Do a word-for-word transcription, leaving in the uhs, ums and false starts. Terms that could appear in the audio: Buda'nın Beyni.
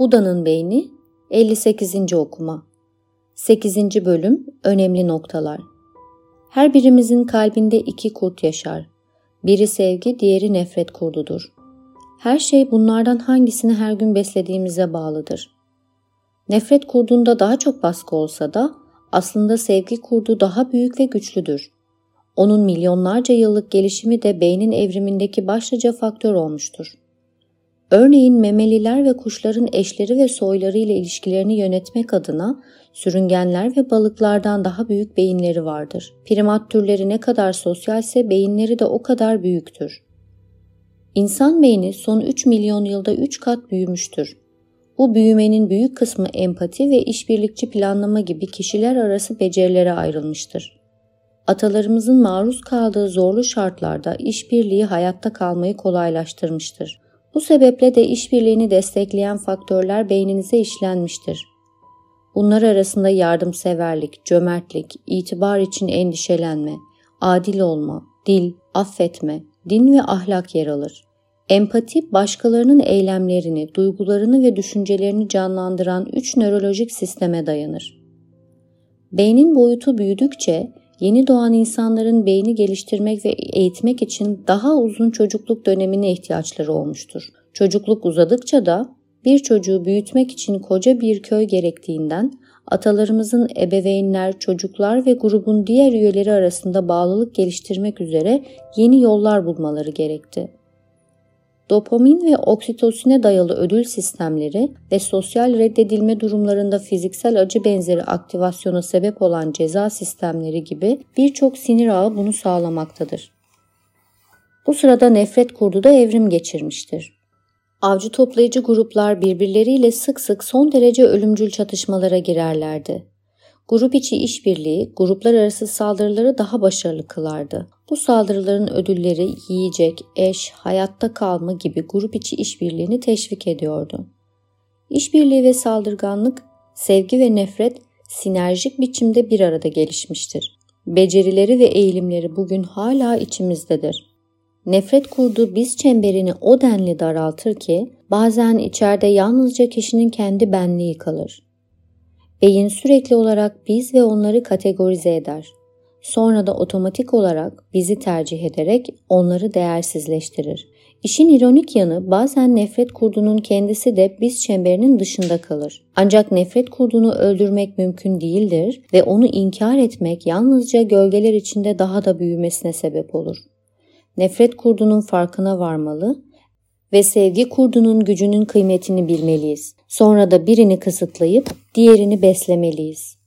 Buda'nın Beyni elli sekizinci okuma sekizinci bölüm önemli noktalar. Her birimizin kalbinde iki kurt yaşar. Biri sevgi, diğeri nefret kurdudur. Her şey bunlardan hangisini her gün beslediğimize bağlıdır. Nefret kurdunda daha çok baskı olsa da aslında sevgi kurdu daha büyük ve güçlüdür. Onun milyonlarca yıllık gelişimi de beynin evrimindeki başlıca faktör olmuştur. Örneğin memeliler ve kuşların eşleri ve soyları ile ilişkilerini yönetmek adına sürüngenler ve balıklardan daha büyük beyinleri vardır. Primat türleri ne kadar sosyalse beyinleri de o kadar büyüktür. İnsan beyni son üç milyon yılda üç kat büyümüştür. Bu büyümenin büyük kısmı empati ve işbirlikçi planlama gibi kişiler arası becerilere ayrılmıştır. Atalarımızın maruz kaldığı zorlu şartlarda işbirliği hayatta kalmayı kolaylaştırmıştır. Bu sebeple de işbirliğini destekleyen faktörler beyninize işlenmiştir. Bunlar arasında yardımseverlik, cömertlik, itibar için endişelenme, adil olma, dil, affetme, din ve ahlak yer alır. Empati, başkalarının eylemlerini, duygularını ve düşüncelerini canlandıran üç nörolojik sisteme dayanır. Beynin boyutu büyüdükçe, yeni doğan insanların beyni geliştirmek ve eğitmek için daha uzun çocukluk dönemine ihtiyaçları olmuştur. Çocukluk uzadıkça da bir çocuğu büyütmek için koca bir köy gerektiğinden atalarımızın ebeveynler, çocuklar ve grubun diğer üyeleri arasında bağlılık geliştirmek üzere yeni yollar bulmaları gerekti. Dopamin ve oksitosine dayalı ödül sistemleri ve sosyal reddedilme durumlarında fiziksel acı benzeri aktivasyona sebep olan ceza sistemleri gibi birçok sinir ağı bunu sağlamaktadır. Bu sırada nefret kurdu da evrim geçirmiştir. Avcı toplayıcı gruplar birbirleriyle sık sık son derece ölümcül çatışmalara girerlerdi. Grup içi işbirliği, gruplar arası saldırıları daha başarılı kılardı. Bu saldırıların ödülleri yiyecek, eş, hayatta kalma gibi grup içi işbirliğini teşvik ediyordu. İşbirliği ve saldırganlık, sevgi ve nefret sinerjik biçimde bir arada gelişmiştir. Becerileri ve eğilimleri bugün hala içimizdedir. Nefret kurduğu biz çemberini o denli daraltır ki bazen içeride yalnızca kişinin kendi benliği kalır. Beyin sürekli olarak biz ve onları kategorize eder. Sonra da otomatik olarak bizi tercih ederek onları değersizleştirir. İşin ironik yanı bazen nefret kurdunun kendisi de biz çemberinin dışında kalır. Ancak nefret kurdunu öldürmek mümkün değildir ve onu inkar etmek yalnızca gölgeler içinde daha da büyümesine sebep olur. Nefret kurdunun farkına varmalı ve sevgi kurdunun gücünün kıymetini bilmeliyiz. Sonra da birini kısıtlayıp diğerini beslemeliyiz.